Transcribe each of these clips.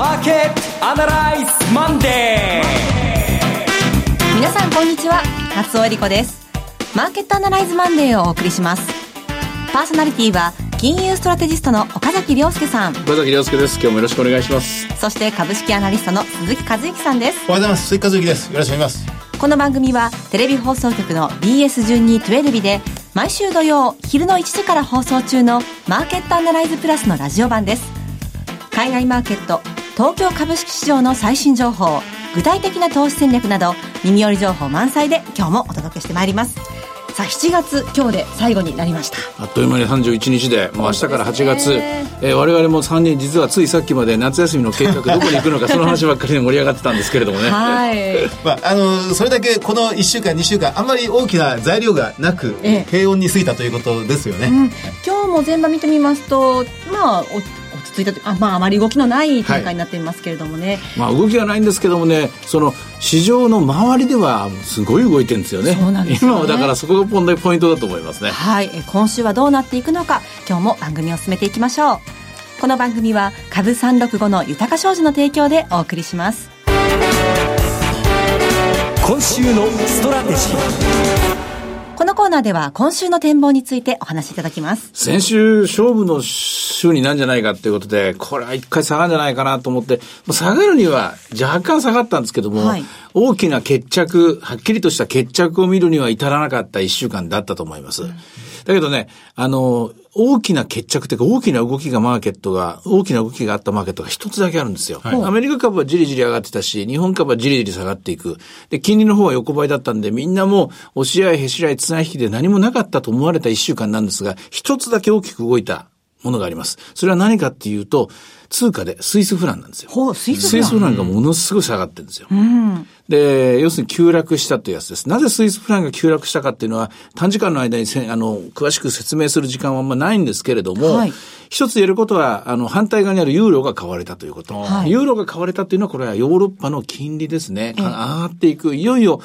マーケットアナライズマンデー。皆さんこんにちは、松尾恵理子です。マーケットアナライズマンデーをお送りします。パーソナリティは金融ストラテジストの岡崎亮介さん。岡崎亮介です。今日もよろしくお願いします。そして株式アナリストの鈴木和之さんです。おはようございます。鈴木和之です。よろしくお願いします。この番組はテレビ放送局の BS12 トゥエルビで毎週土曜昼の1時から放送中のマーケットアナライズプラスのラジオ版です。海外マーケット、東京株式市場の最新情報、具体的な投資戦略など耳寄り情報満載で今日もお届けしてまいります。さあ7月今日で最後になりました。あっという間に31日で、もう明日から8月、我々も3人実はついさっきまで夏休みの計画どこに行くのかその話ばっかりで盛り上がってたんですけれどもねはい、それだけこの1週間2週間あんまり大きな材料がなく、平穏に過ぎたということですよね、今日も全場見てみますと、あまり動きのない展開になっていますけれどもね、動きはないんですけどもね、その市場の周りではすごい動いてるんですよね。そうなんですよね。今はだからそこがポイントだと思いますね。はい、今週はどうなっていくのか、今日も番組を進めていきましょう。この番組は株365の豊商事の提供でお送りします。今週のストラテジー。このコーナーでは今週の展望についてお話しいただきます。先週勝負の週になんじゃないかということで、これは一回下がるんじゃないかなと思って、下がるには若干下がったんですけども、大きな決着、はっきりとした決着を見るには至らなかった1週間だったと思います、だけどね、大きな決着というか大きな動きがあったマーケットが一つだけあるんですよ、アメリカ株はじりじり上がってたし、日本株はじりじり下がっていく。で、金利の方は横ばいだったんで、みんなもう押し合いへし合い綱引きで何もなかったと思われた一週間なんですが、一つだけ大きく動いたものがあります。それは何かっていうと、通貨でスイスフランなんですよ。スイスフランがものすごい下がってるんですよ、で、要するに急落したというやつです。なぜスイスフランが急落したかっていうのは短時間の間に詳しく説明する時間はあんまないんですけれども、一つ言えることは反対側にあるユーロが買われたということ、ユーロが買われたというのはこれはヨーロッパの金利ですね、上がっていく、いよいよ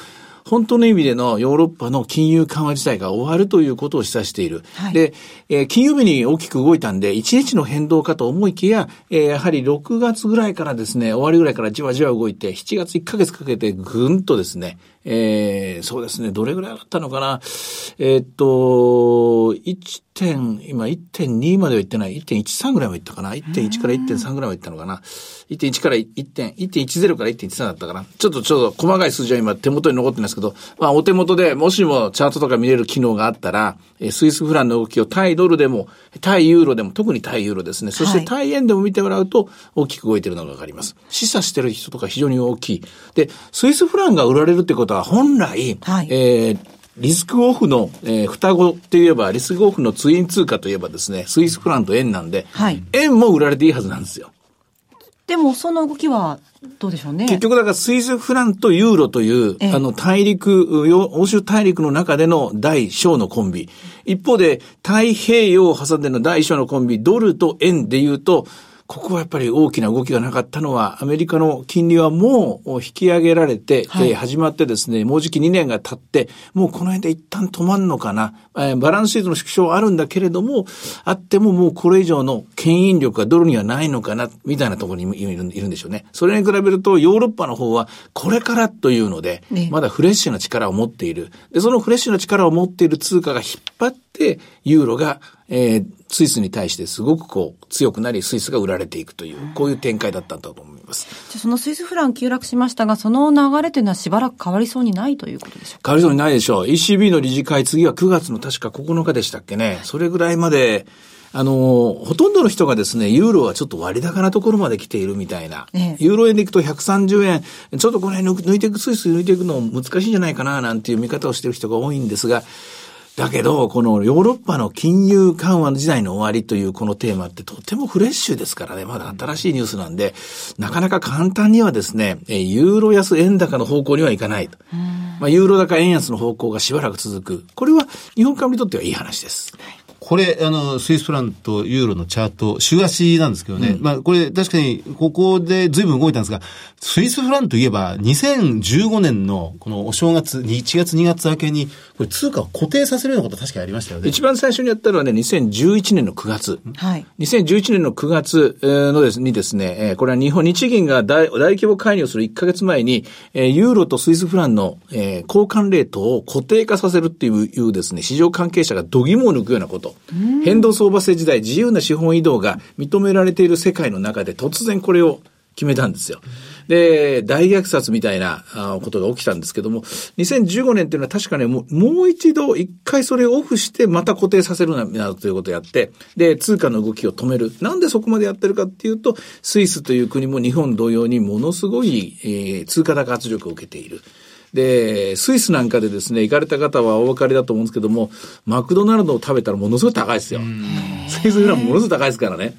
本当の意味でのヨーロッパの金融緩和自体が終わるということを示唆している、で、金曜日に大きく動いたんで1日の変動かと思いきや、やはり6月ぐらいからですね、終わりぐらいからじわじわ動いて、7月1ヶ月かけてぐんとですね、そうですね、どれぐらい上がったのかな、1.2 までは行ってない、1.13 ぐらいは行ったかな、1.1 から 1.3 ぐらいは行ったのかな、1.1 から 1.10 から 1.13 だったかな、ちょっと細かい数字は今手元に残ってないですけど、お手元でもしもチャートとか見れる機能があったら、スイスフランの動きを対ドルでも対ユーロでも、特に対ユーロですね、そして対円でも見てもらうと大きく動いているのがわかります、示唆してる人とか非常に大きい。で、スイスフランが売られるってことは本来、リスクオフの、双子といえば、リスクオフのツイン通貨といえばですね、スイスフランと円なんで、円も売られていいはずなんですよ。でもその動きはどうでしょうね。結局だからスイスフランとユーロという、欧州大陸の中での大小のコンビ、一方で太平洋を挟んでの大小のコンビ、ドルと円でいうと、ここはやっぱり大きな動きがなかったのは、アメリカの金利はもう引き上げられて、始まってですね、もうじき2年が経って、もうこの辺で一旦止まんのかな。バランスシートの縮小はあるんだけれども、あってももうこれ以上の牽引力がドルにはないのかな、みたいなところにいるんでしょうね。それに比べるとヨーロッパの方はこれからというので、まだフレッシュな力を持っている。で、そのフレッシュな力を持っている通貨が引っ張って、ユーロが、スイスに対してすごく強くなり、スイスが売られていくという、こういう展開だったんだと思います。じゃあそのスイスフラン急落しましたが、その流れというのはしばらく変わりそうにないということでしょうか。変わりそうにないでしょう。ECB の理事会、次は9月の確か9日でしたっけね。それぐらいまで、ほとんどの人がですね、ユーロはちょっと割高なところまで来ているみたいな。ユーロ円でいくと130円、ちょっとこの辺抜いていく、スイス抜いていくの難しいんじゃないかな、なんていう見方をしている人が多いんですが、だけどこのヨーロッパの金融緩和の時代の終わりというこのテーマってとてもフレッシュですからね、まだ新しいニュースなんで、なかなか簡単にはですね、ユーロ安円高の方向にはいかないと、ユーロ高円安の方向がしばらく続く。これは日本株にとってはいい話です。これスイスフランとユーロのチャート週足なんですけどね、まあこれ確かにここで随分動いたんですが、スイスフランといえば2015年のこのお正月1月2月明けにこれ通貨を固定させるようなこと確かやりましたよね。一番最初にやったのはね、2011年の9月、はい、2011年の9月のですにですね、これは日銀が大規模介入をする1ヶ月前にユーロとスイスフランの交換レートを固定化させるっていうですね、市場関係者が度肝を抜くようなこと、変動相場制時代自由な資本移動が認められている世界の中で突然これを決めたんですよ。で、大虐殺みたいなことが起きたんですけども、2015年っていうのは確かね、もう一度一回それをオフしてまた固定させるなということをやって、で通貨の動きを止める。なんでそこまでやってるかっていうと、スイスという国も日本同様にものすごい、通貨高圧力を受けている。で、スイスなんかでですね、行かれた方はお分かりだと思うんですけども、マクドナルドを食べたらものすごい高いですよ。スイスフランものすごい高いですからね。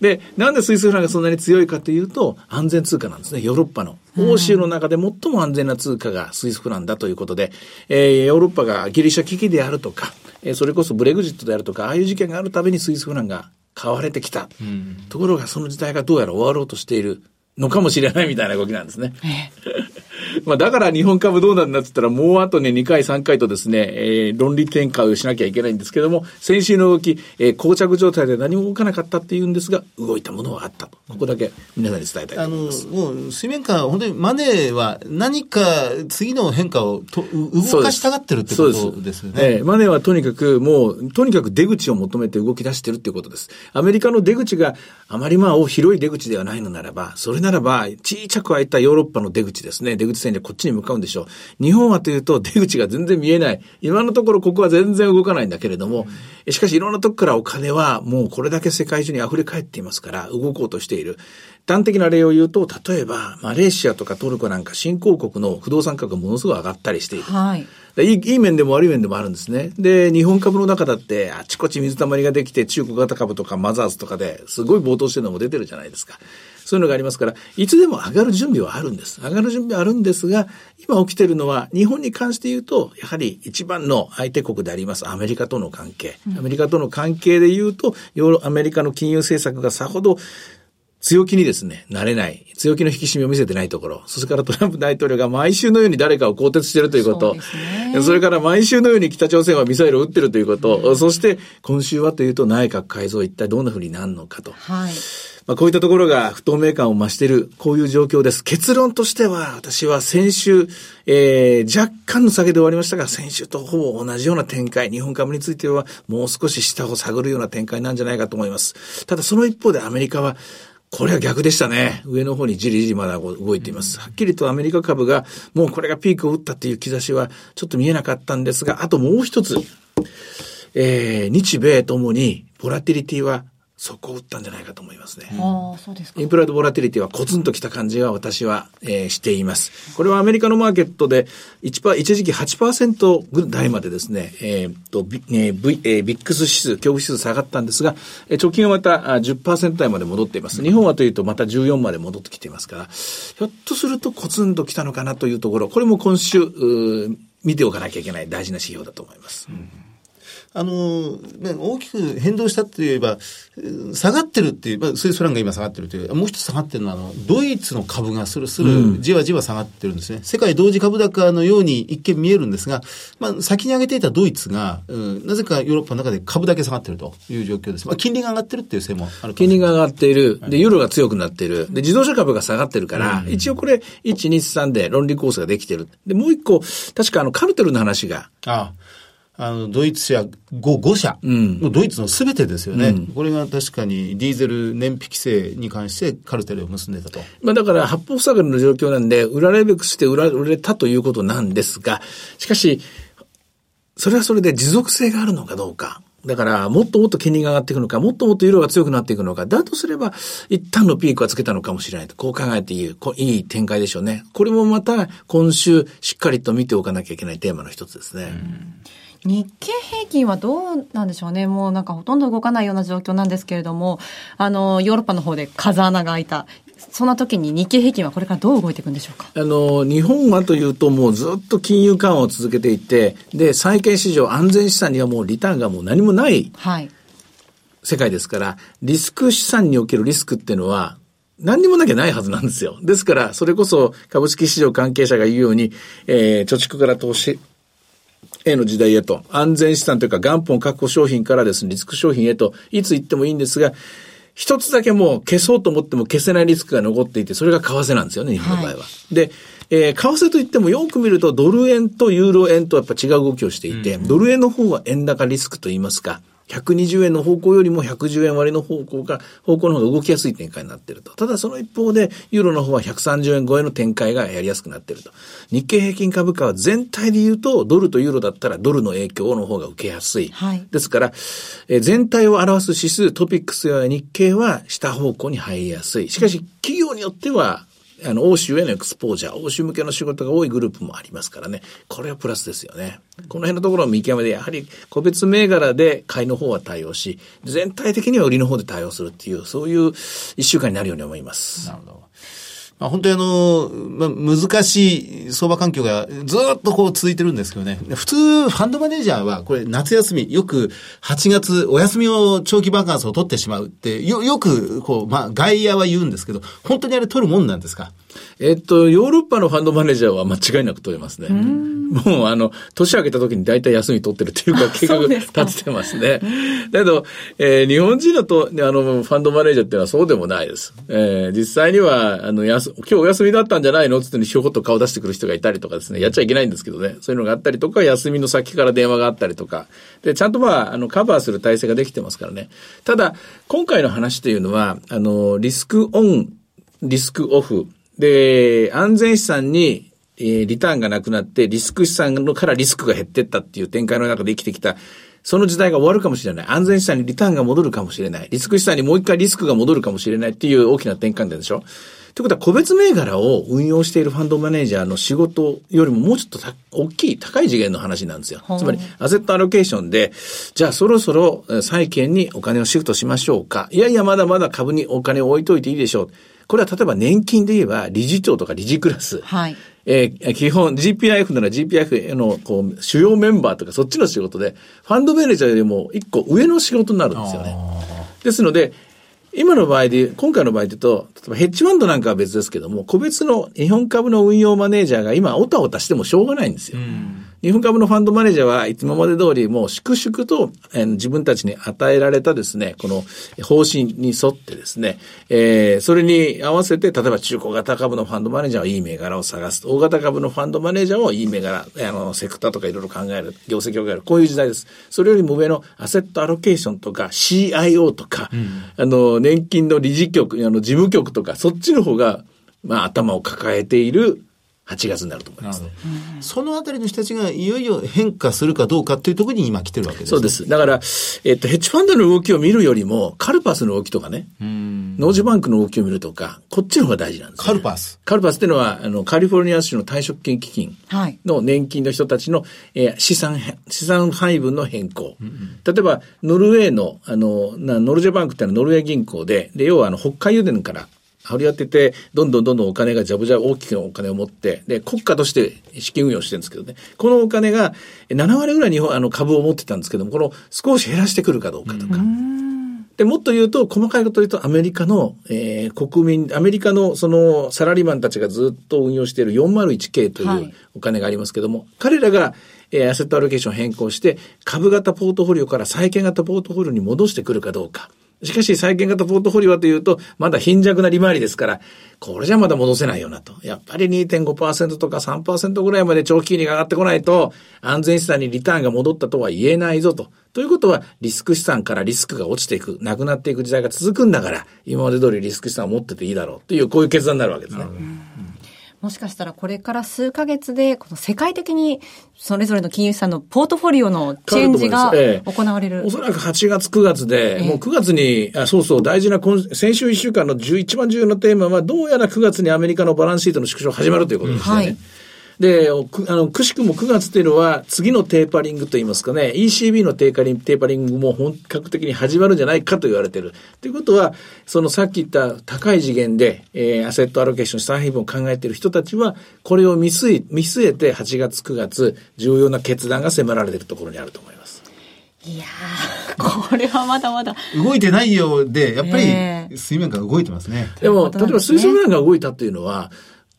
で、なんでスイスフランがそんなに強いかというと、安全通貨なんですね。ヨーロッパの欧州の中で最も安全な通貨がスイスフランだということで、ヨーロッパがギリシャ危機であるとか、それこそブレグジットであるとか、ああいう事件があるたびにスイスフランが買われてきた。ところがその時代がどうやら終わろうとしているのかもしれないみたいな動きなんですね。まあだから日本株どうなんだって言ったら、もうあとね2回3回とですね、論理展開をしなきゃいけないんですけども、先週の動き、膠着状態で何も動かなかったっていうんですが、動いたものはあったと、ここだけ皆さんに伝えたいと思います。もう水面下、本当にマネーは何か次の変化を動かしたがってるってことですよね。マネーはとにかくもうとにかく出口を求めて動き出してるっていうことです。アメリカの出口があまり広い出口ではないのならば、それならば小さく開いたヨーロッパの出口ですね、出口戦略こっちに向かうんでしょう。日本はというと出口が全然見えない。今のところここは全然動かないんだけれども、しかしいろんなとこからお金はもうこれだけ世界中に溢れ返っていますから動こうとしている。端的な例を言うと、例えばマレーシアとかトルコなんか新興国の不動産価格がものすごい上がったりしている、いい面でも悪い面でもあるんですね。で、日本株の中だってあちこち水たまりができて、中古型株とかマザーズとかですごい暴騰してるのも出てるじゃないですか。そういうのがありますから、いつでも上がる準備はあるんです。上がる準備はあるんですが、今起きてるのは日本に関して言うと、やはり一番の相手国でありますアメリカとの関係、アメリカとの関係で言うと、アメリカの金融政策がさほど強気にですね、慣れない。強気の引き締めを見せてないところ。それからトランプ大統領が毎週のように誰かを更迭しているということ。それから毎週のように北朝鮮はミサイルを撃ってるということ。そして今週はというと、内閣改造一体どんなふうになるのかと。まあ、こういったところが不透明感を増している、こういう状況です。結論としては、私は先週、若干の下げで終わりましたが、先週とほぼ同じような展開、日本株についてはもう少し下を探るような展開なんじゃないかと思います。ただその一方でアメリカは、これは逆でしたね。上の方にじりじりまだ動いています。はっきりとアメリカ株がもうこれがピークを打ったっていう兆しはちょっと見えなかったんですが、あともう一つ、日米ともにボラティリティはそこを打ったんじゃないかと思いますね。そうですか。インプライドボラティリティはコツンときた感じが私は、しています。これはアメリカのマーケットで一時期 8% ぐらいまでですね、ビックス指数、恐怖指数下がったんですが、直近はまた 10% 台まで戻っています。日本はというとまた14まで戻ってきていますから、ひょっとするとコツンときたのかなというところ、これも今週見ておかなきゃいけない大事な指標だと思います。大きく変動したって言えば、下がってるっていう、スイスフランが今下がってるという、もう一つ下がってるのは、ドイツの株がじわじわ下がってるんですね。世界同時株高のように一見見えるんですが、先に上げていたドイツが、なぜかヨーロッパの中で株だけ下がってるという状況です。金利が上がってるっていうせいもある。金利が上がっている。で、ユーロが強くなっている。で、自動車株が下がってるから、一応これ、1、2、3で論理構成ができてる。で、もう一個、確かカルテルの話が。ドイツ車5社、ドイツのすべてですよね、これが確かにディーゼル燃費規制に関してカルテルを結んでたと。だから八方塞がりの状況なんで、売られべくして売れたということなんですが、しかしそれはそれで持続性があるのかどうか。だからもっともっと金利が上がっていくのか、もっともっと色が強くなっていくのか、だとすれば一旦のピークはつけたのかもしれないと、こう考えていい展開でしょうね。これもまた今週しっかりと見ておかなきゃいけないテーマの一つですね。日経平均はどうなんでしょうね。もうほとんど動かないような状況なんですけれども、ヨーロッパの方で風穴が開いた。その時に日経平均はこれからどう動いていくんでしょうか。日本はというともうずっと金融緩和を続けていて、で債券市場安全資産にはもうリターンがもう何もない世界ですから、リスク資産におけるリスクっていうのは何にもなきゃないはずなんですよ。ですからそれこそ株式市場関係者が言うように、貯蓄から投資A の時代へと、安全資産というか元本確保商品からですねリスク商品へといつ行ってもいいんですが、一つだけもう消そうと思っても消せないリスクが残っていて、それが為替なんですよね、日本の場合は。はい、で、為替といってもよく見るとドル円とユーロ円とやっぱ違う動きをしていて、ドル円の方は円高リスクといいますか、120円の方向よりも110円割の方向の方が動きやすい展開になっていると。ただその一方でユーロの方は130円超えの展開がやりやすくなっていると。日経平均株価は全体で言うとドルとユーロだったらドルの影響の方が受けやすい。はい、ですから、全体を表す指数トピックスや日経は下方向に入りやすい。しかし企業によっては欧州へのエクスポージャー、欧州向けの仕事が多いグループもありますからね、これはプラスですよね。この辺のところを見極めで、やはり個別銘柄で買いの方は対応し、全体的には売りの方で対応するっていう、そういう一週間になるように思います。なるほど。まあ、本当に難しい相場環境がずっとこう続いてるんですけどね。普通、ファンドマネージャーはこれ夏休み、よく8月お休みを長期バカンスを取ってしまうって、よくこう、まあ外野は言うんですけど、本当にあれ取るもんなんですか？ヨーロッパのファンドマネージャーは間違いなく取れますね。もう年明けた時に大体休み取ってるっていうか、計画立ててますね。だけど、日本人のファンドマネージャーっていうのはそうでもないです。実際には、今日お休みだったんじゃないのつってひょこっと顔出してくる人がいたりとかですね、やっちゃいけないんですけどね、そういうのがあったりとか、休みの先から電話があったりとかで、ちゃんとカバーする体制ができてますからね。ただ今回の話というのはリスクオンリスクオフで、安全資産にリターンがなくなってリスク資産からリスクが減っていったっていう展開の中で生きてきた、その時代が終わるかもしれない。安全資産にリターンが戻るかもしれない。リスク資産にもう一回リスクが戻るかもしれないっていう大きな転換点でしょ。ということは、個別銘柄を運用しているファンドマネージャーの仕事よりももうちょっと大きい、高い次元の話なんですよ。つまり、アセットアロケーションで、じゃあそろそろ債券にお金をシフトしましょうか。いやいや、まだまだ株にお金を置いといていいでしょう。これは例えば年金で言えば、理事長とか理事クラス。はい。基本 GPIF なら GPIF のこう主要メンバーとかそっちの仕事で、ファンドマネージャーよりも一個上の仕事になるんですよね。ですので、今回の場合で言うと、例えばヘッジファンドなんかは別ですけども、個別の日本株の運用マネージャーが今、おたおたしてもしょうがないんですよ。日本株のファンドマネージャーは今まで通りもう粛々と自分たちに与えられたですね、この方針に沿ってですね、それに合わせて、例えば中小型株のファンドマネージャーはいい銘柄を探す。大型株のファンドマネージャーはいい銘柄、セクターとかいろいろ考える、業績を考える、こういう時代です。それよりも上のアセットアロケーションとか CIO とか、年金の理事局、事務局とか、そっちの方が、頭を抱えている8月になると思います。そのあたりの人たちがいよいよ変化するかどうかというところに今来てるわけですね。そうです。だから、ヘッジファンドの動きを見るよりも、カルパスの動きとかね、ノージバンクの動きを見るとか、こっちの方が大事なんです、ね。カルパスっていうのは、カリフォルニア州の退職金基金の年金の人たちの、資産配分の変更。例えば、ノルウェーの、ノルジェバンクっていうのはノルウェー銀行で、要は北海油田から、張り当てて、どんどんお金がジャブジャブ大きくお金を持って、で、国家として資金運用してるんですけどね。このお金が7割ぐらい日本、株を持ってたんですけども、この少し減らしてくるかどうかとか。で、もっと言うと、細かいこと言うと、アメリカの、アメリカのそのサラリーマンたちがずっと運用している 401K というお金がありますけども、彼らが、アセットアロケーションを変更して、株型ポートフォリオから債券型ポートフォリオに戻してくるかどうか。しかし債券型ポートフォリオはというと、まだ貧弱な利回りですから、これじゃまだ戻せないよなと。やっぱり 2.5% とか 3% ぐらいまで長期金利が上がってこないと、安全資産にリターンが戻ったとは言えないぞと。ということは、リスク資産からリスクが落ちていく、なくなっていく時代が続くんだから、今まで通りリスク資産を持ってていいだろうという、こういう決断になるわけですね。もしかしたらこれから数ヶ月で、この世界的にそれぞれの金融資産のポートフォリオのチェンジが行われる。おそらく8月9月で、もう9月に、大事な先週1週間の一番重要なテーマは、どうやら9月にアメリカのバランスシートの縮小始まるということですよね。で、くしくも9月というのは次のテーパリングといいますかね、 ECB のテーパリングも本格的に始まるんじゃないかと言われているということは、そのさっき言った高い次元で、アセットアロケーション資産配分を考えている人たちはこれを見据えて8月9月重要な決断が迫られているところにあると思います。いやー、これはまだまだ動いてないようで、やっぱり水面下が動いてますね。でも例えば水素面が動いたっていうのは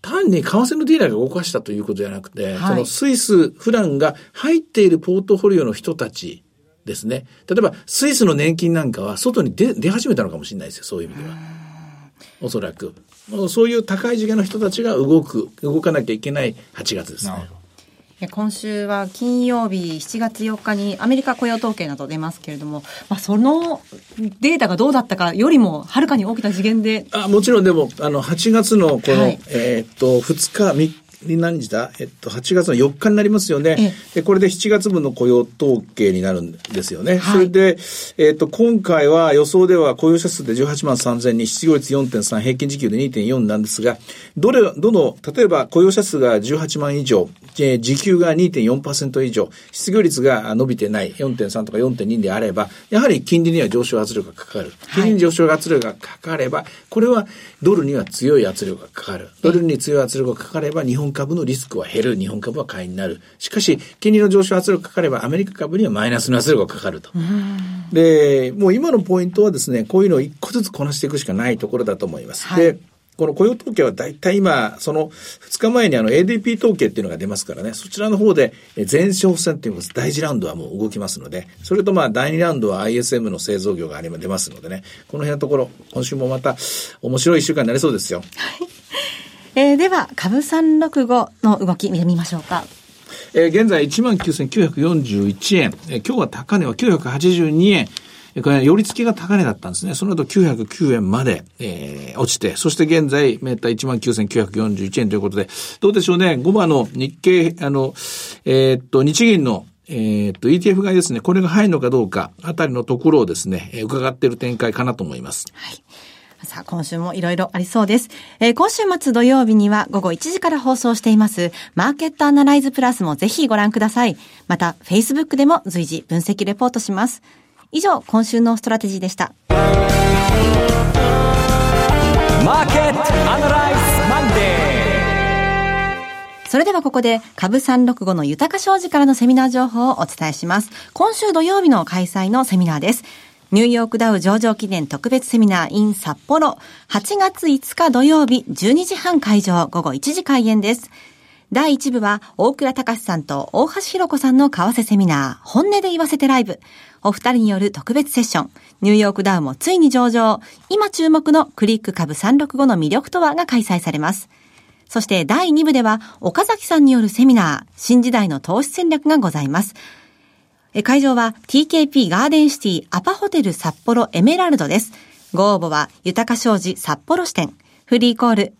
単に為替のディーラーが動かしたということじゃなくて、はい、そのスイスフランが入っているポートフォリオの人たちですね。例えばスイスの年金なんかは外に出始めたのかもしれないですよ、そういう意味では。おそらくそういう高い次元の人たちが動かなきゃいけない8月ですね。今週は金曜日7月4日にアメリカ雇用統計など出ますけれども、まあ、そのデータがどうだったかよりもはるかに大きな次元で、もちろん。でも8月のこの、はい、2日何日だ、8月の4日になりますよね。でこれで7月分の雇用統計になるんですよね、はい、それで、今回は予想では雇用者数で18万3000に失業率 4.3 平均時給で 2.4 なんですが、どの例えば雇用者数が18万以上、時給が 2.4% 以上、失業率が伸びてない 4.3 とか 4.2 であれば、やはり金利には上昇圧力がかかる。金利に上昇圧力がかかれば、これはドルには強い圧力がかかる。ドルに強い圧力がかかれば日本株のリスクは減る、日本株は買いになる。しかし金利の上昇圧力がかかればアメリカ株にはマイナスの圧力がかかると。でもう今のポイントはですね、こういうのを一個ずつこなしていくしかないところだと思います、はい。でこの雇用統計はだいたい今その2日前にADP 統計っていうのが出ますからね、そちらの方で前哨戦といいます第1ラウンドはもう動きますので、それと第2ラウンドは ISM の製造業が出ますのでね、この辺のところ今週もまた面白い1週間になりそうですよ。はいでは株365の動き見てみましょうか。現在 19,941 円、今日は高値は982円、これは寄り付きが高値だったんですね。その後909円まで、落ちて、そして現在メータ 19,941 円ということで、どうでしょうね、5番の日経日銀のETF 買いですね、これが入るのかどうかあたりのところをですね、伺っている展開かなと思います。はい、さあ今週もいろいろありそうです、今週末土曜日には午後1時から放送していますマーケットアナライズプラスもぜひご覧ください。また Facebook でも随時分析レポートします。以上、今週のストラテジーでした。マーケットアナライズマンデー。それではここで株365の豊商事からのセミナー情報をお伝えします。今週土曜日の開催のセミナーです。ニューヨークダウ上場記念特別セミナー in 札幌、8月5日土曜日12時半会場、午後1時開演です。第1部は大倉隆さんと大橋弘子さんの為替セミナー、本音で言わせてライブ。お二人による特別セッション、ニューヨークダウもついに上場、今注目のクリック株365の魅力とはが開催されます。そして第2部では岡崎さんによるセミナー、新時代の投資戦略がございます。会場は TKP ガーデンシティアパホテル札幌エメラルドです。ご応募は豊商事札幌支店。フリーコール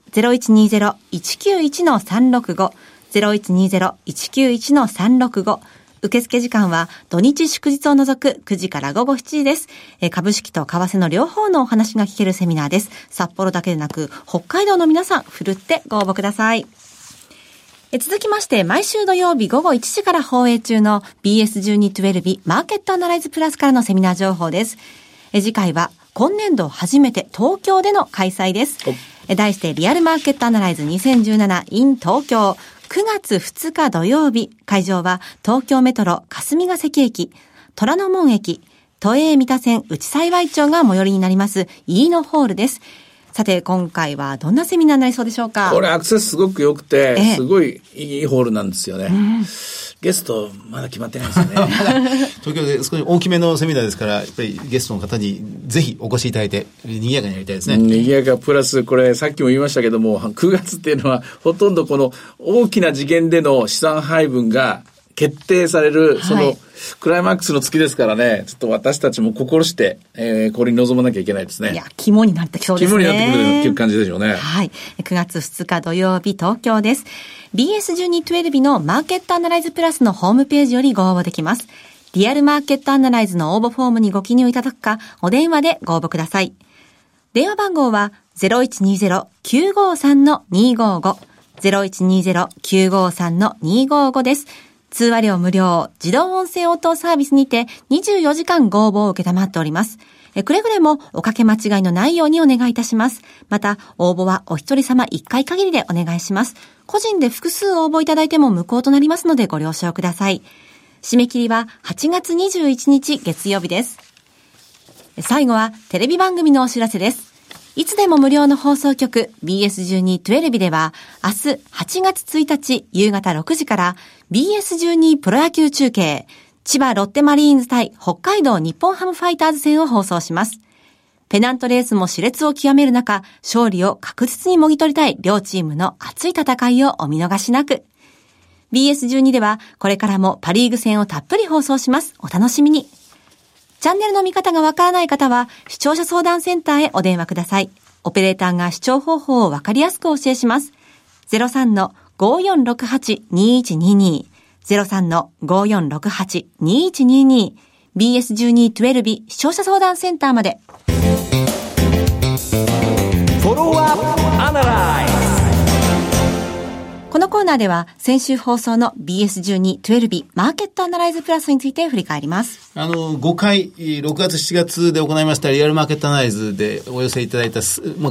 0120-191-365 0120-191-365。受付時間は土日祝日を除く9時から午後7時です。株式と為替の両方のお話が聞けるセミナーです。札幌だけでなく北海道の皆さん、ふるってご応募ください。続きまして毎週土曜日午後1時から放映中の BS12 トゥエルビマーケットアナライズプラスからのセミナー情報です。次回は今年度初めて東京での開催です。題してリアルマーケットアナライズ 2017 in 東京、9月2日土曜日、会場は東京メトロ霞ヶ関駅、虎ノ門駅、都営三田線内幸町が最寄りになります飯野ホールです。さて今回はどんなセミナーになりそうでしょうか。これアクセスすごく良くて、すごいいいホールなんですよね、ゲストまだ決まってないですよね東京で少し大きめのセミナーですから、やっぱりゲストの方にぜひお越しいただいて賑やかになりたいですね。賑やかプラス、これさっきも言いましたけども、9月っていうのはほとんどこの大きな次元での資産配分が決定される、その、はい、クライマックスの月ですからね、ちょっと私たちも心して、これに臨まなきゃいけないですね。いや、肝になってきそうですね。肝になってくるっていう感じでしょうね。はい。9月2日土曜日、東京です。BS12 トゥエルビのマーケットアナライズプラスのホームページよりご応募できます。リアルマーケットアナライズの応募フォームにご記入いただくか、お電話でご応募ください。電話番号は 0120-953-255 0120-953-255 です。通話料無料、自動音声応答サービスにて24時間ご応募を受けたまっております。くれぐれもおかけ間違いのないようにお願いいたします。また、応募はお一人様1回限りでお願いします。個人で複数応募いただいても無効となりますのでご了承ください。締め切りは8月21日月曜日です。最後はテレビ番組のお知らせです。いつでも無料の放送局 BS12 トゥエルビでは明日8月1日夕方6時から BS12 プロ野球中継千葉ロッテマリーンズ対北海道日本ハムファイターズ戦を放送します。ペナントレースも熾烈を極める中、勝利を確実にもぎ取りたい両チームの熱い戦いをお見逃しなく。BS12 ではこれからもパリーグ戦をたっぷり放送します。お楽しみに。チャンネルの見方がわからない方は、視聴者相談センターへお電話ください。オペレーターが視聴方法をわかりやすくお教えします。03-5468-2122。03-5468-2122。BS12 トゥエルビ視聴者相談センターまで。このコーナーでは先週放送の BS12 トゥエルビマーケットアナライズプラスについて振り返ります。5回、6月7月で行いましたリアルマーケットアナライズでお寄せいただいた、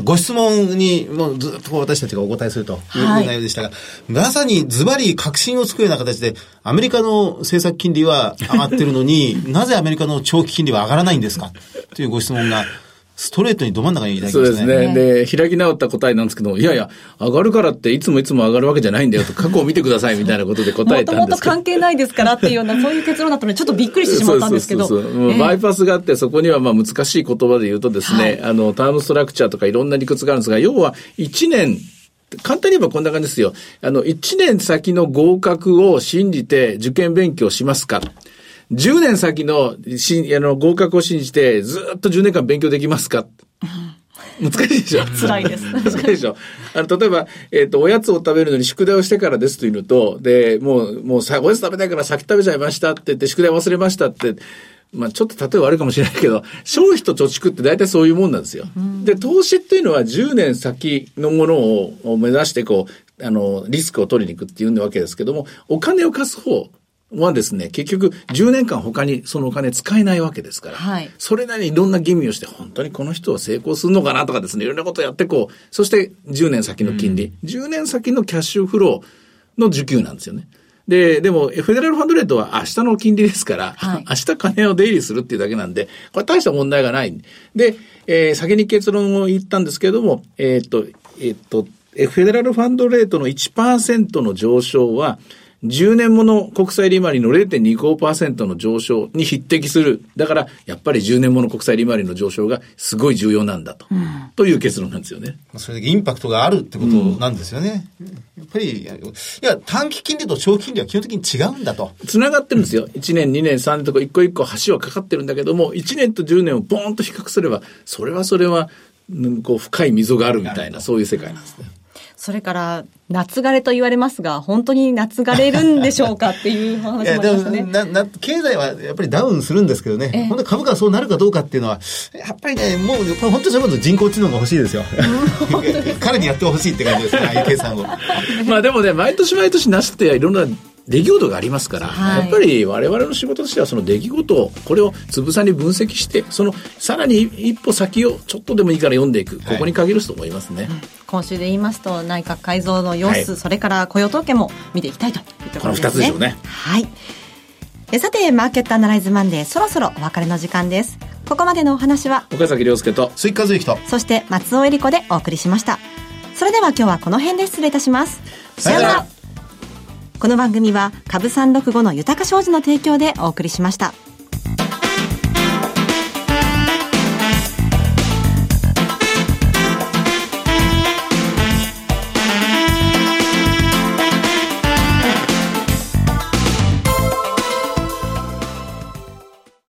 ご質問にもうずっと私たちがお答えするという内容でしたが、はい、まさにズバリ確信をつくような形でアメリカの政策金利は上がってるのになぜアメリカの長期金利は上がらないんですかというご質問がストレートにど真ん中にいただきましたね。そうですね。で、開き直った答えなんですけど、いやいや、上がるからっていつも上がるわけじゃないんだよと、過去を見てくださいみたいなことで答えたんですけど。もともと関係ないですからっていうような、そういう結論だったので、ちょっとびっくりしてしまったんですけど。そうそうバイパスがあって、そこにはまあ難しい言葉で言うとですね、はい、タームストラクチャーとかいろんな理屈があるんですが、要は1年、簡単に言えばこんな感じですよ。1年先の合格を信じて受験勉強しますか？10年先の合格を信じてずっと10年間勉強できますか？難しいでしょ。辛いです。難しいでしょ。例えば、おやつを食べるのに宿題をしてからですというのと、で、もうさ、おやつ食べたいから先食べちゃいましたって言って、宿題忘れましたって、ちょっと例え悪いかもしれないけど、消費と貯蓄って大体そういうもんなんですよ。で、投資っていうのは10年先のものを目指してリスクを取りに行くっていうわけですけども、お金を貸す方、はですね、結局10年間他にそのお金使えないわけですから、はい、それなりにいろんな吟味をして本当にこの人は成功するのかなとかですね、いろんなことをやってそして10年先の金利、10年先のキャッシュフローの受給なんですよね。でも、フェデラルファンドレートは明日の金利ですから、はい、明日金を出入りするっていうだけなんで、これ大した問題がない。で、先に結論を言ったんですけれども、フェデラルファンドレートの 1% の上昇は、10年もの国債利回りの 0.25% の上昇に匹敵する。だから、やっぱり10年もの国債利回りの上昇がすごい重要なんだと。うん、という結論なんですよね。それだけインパクトがあるってことなんですよね。うん、やっぱり、短期金利と長期金利は基本的に違うんだと。繋がってるんですよ。1年、2年、3年とか一個一個橋はかかってるんだけども、1年と10年をボーンと比較すれば、それは、深い溝があるみたいな、そういう世界なんですね。それから夏枯れと言われますが本当に夏枯れるんでしょうかっていう話もありましたね。経済はやっぱりダウンするんですけどね、本当に株価がそうなるかどうかっていうのはやっぱりね、もうこれ本当にそれこそ人工知能が欲しいですよ。彼にやってほしいって感じですね、ああいう計算を。でもね、毎年なすっていろんな出来事がありますから、はい、やっぱり我々の仕事としてはその出来事をこれをつぶさに分析してそのさらに一歩先をちょっとでもいいから読んでいく、ここに限ると思いますね、はい、今週で言いますと内閣改造の様子、はい、それから雇用統計も見ていきたいというところですね。この2つでしょうね。はい。さてマーケットアナライズマンデー、そろそろお別れの時間です。ここまでのお話は岡崎亮介と鈴木和之とそして松尾恵理子でお送りしました。それでは今日はこの辺で失礼いたします。さよなら。この番組は株365の豊か商事の提供でお送りしました。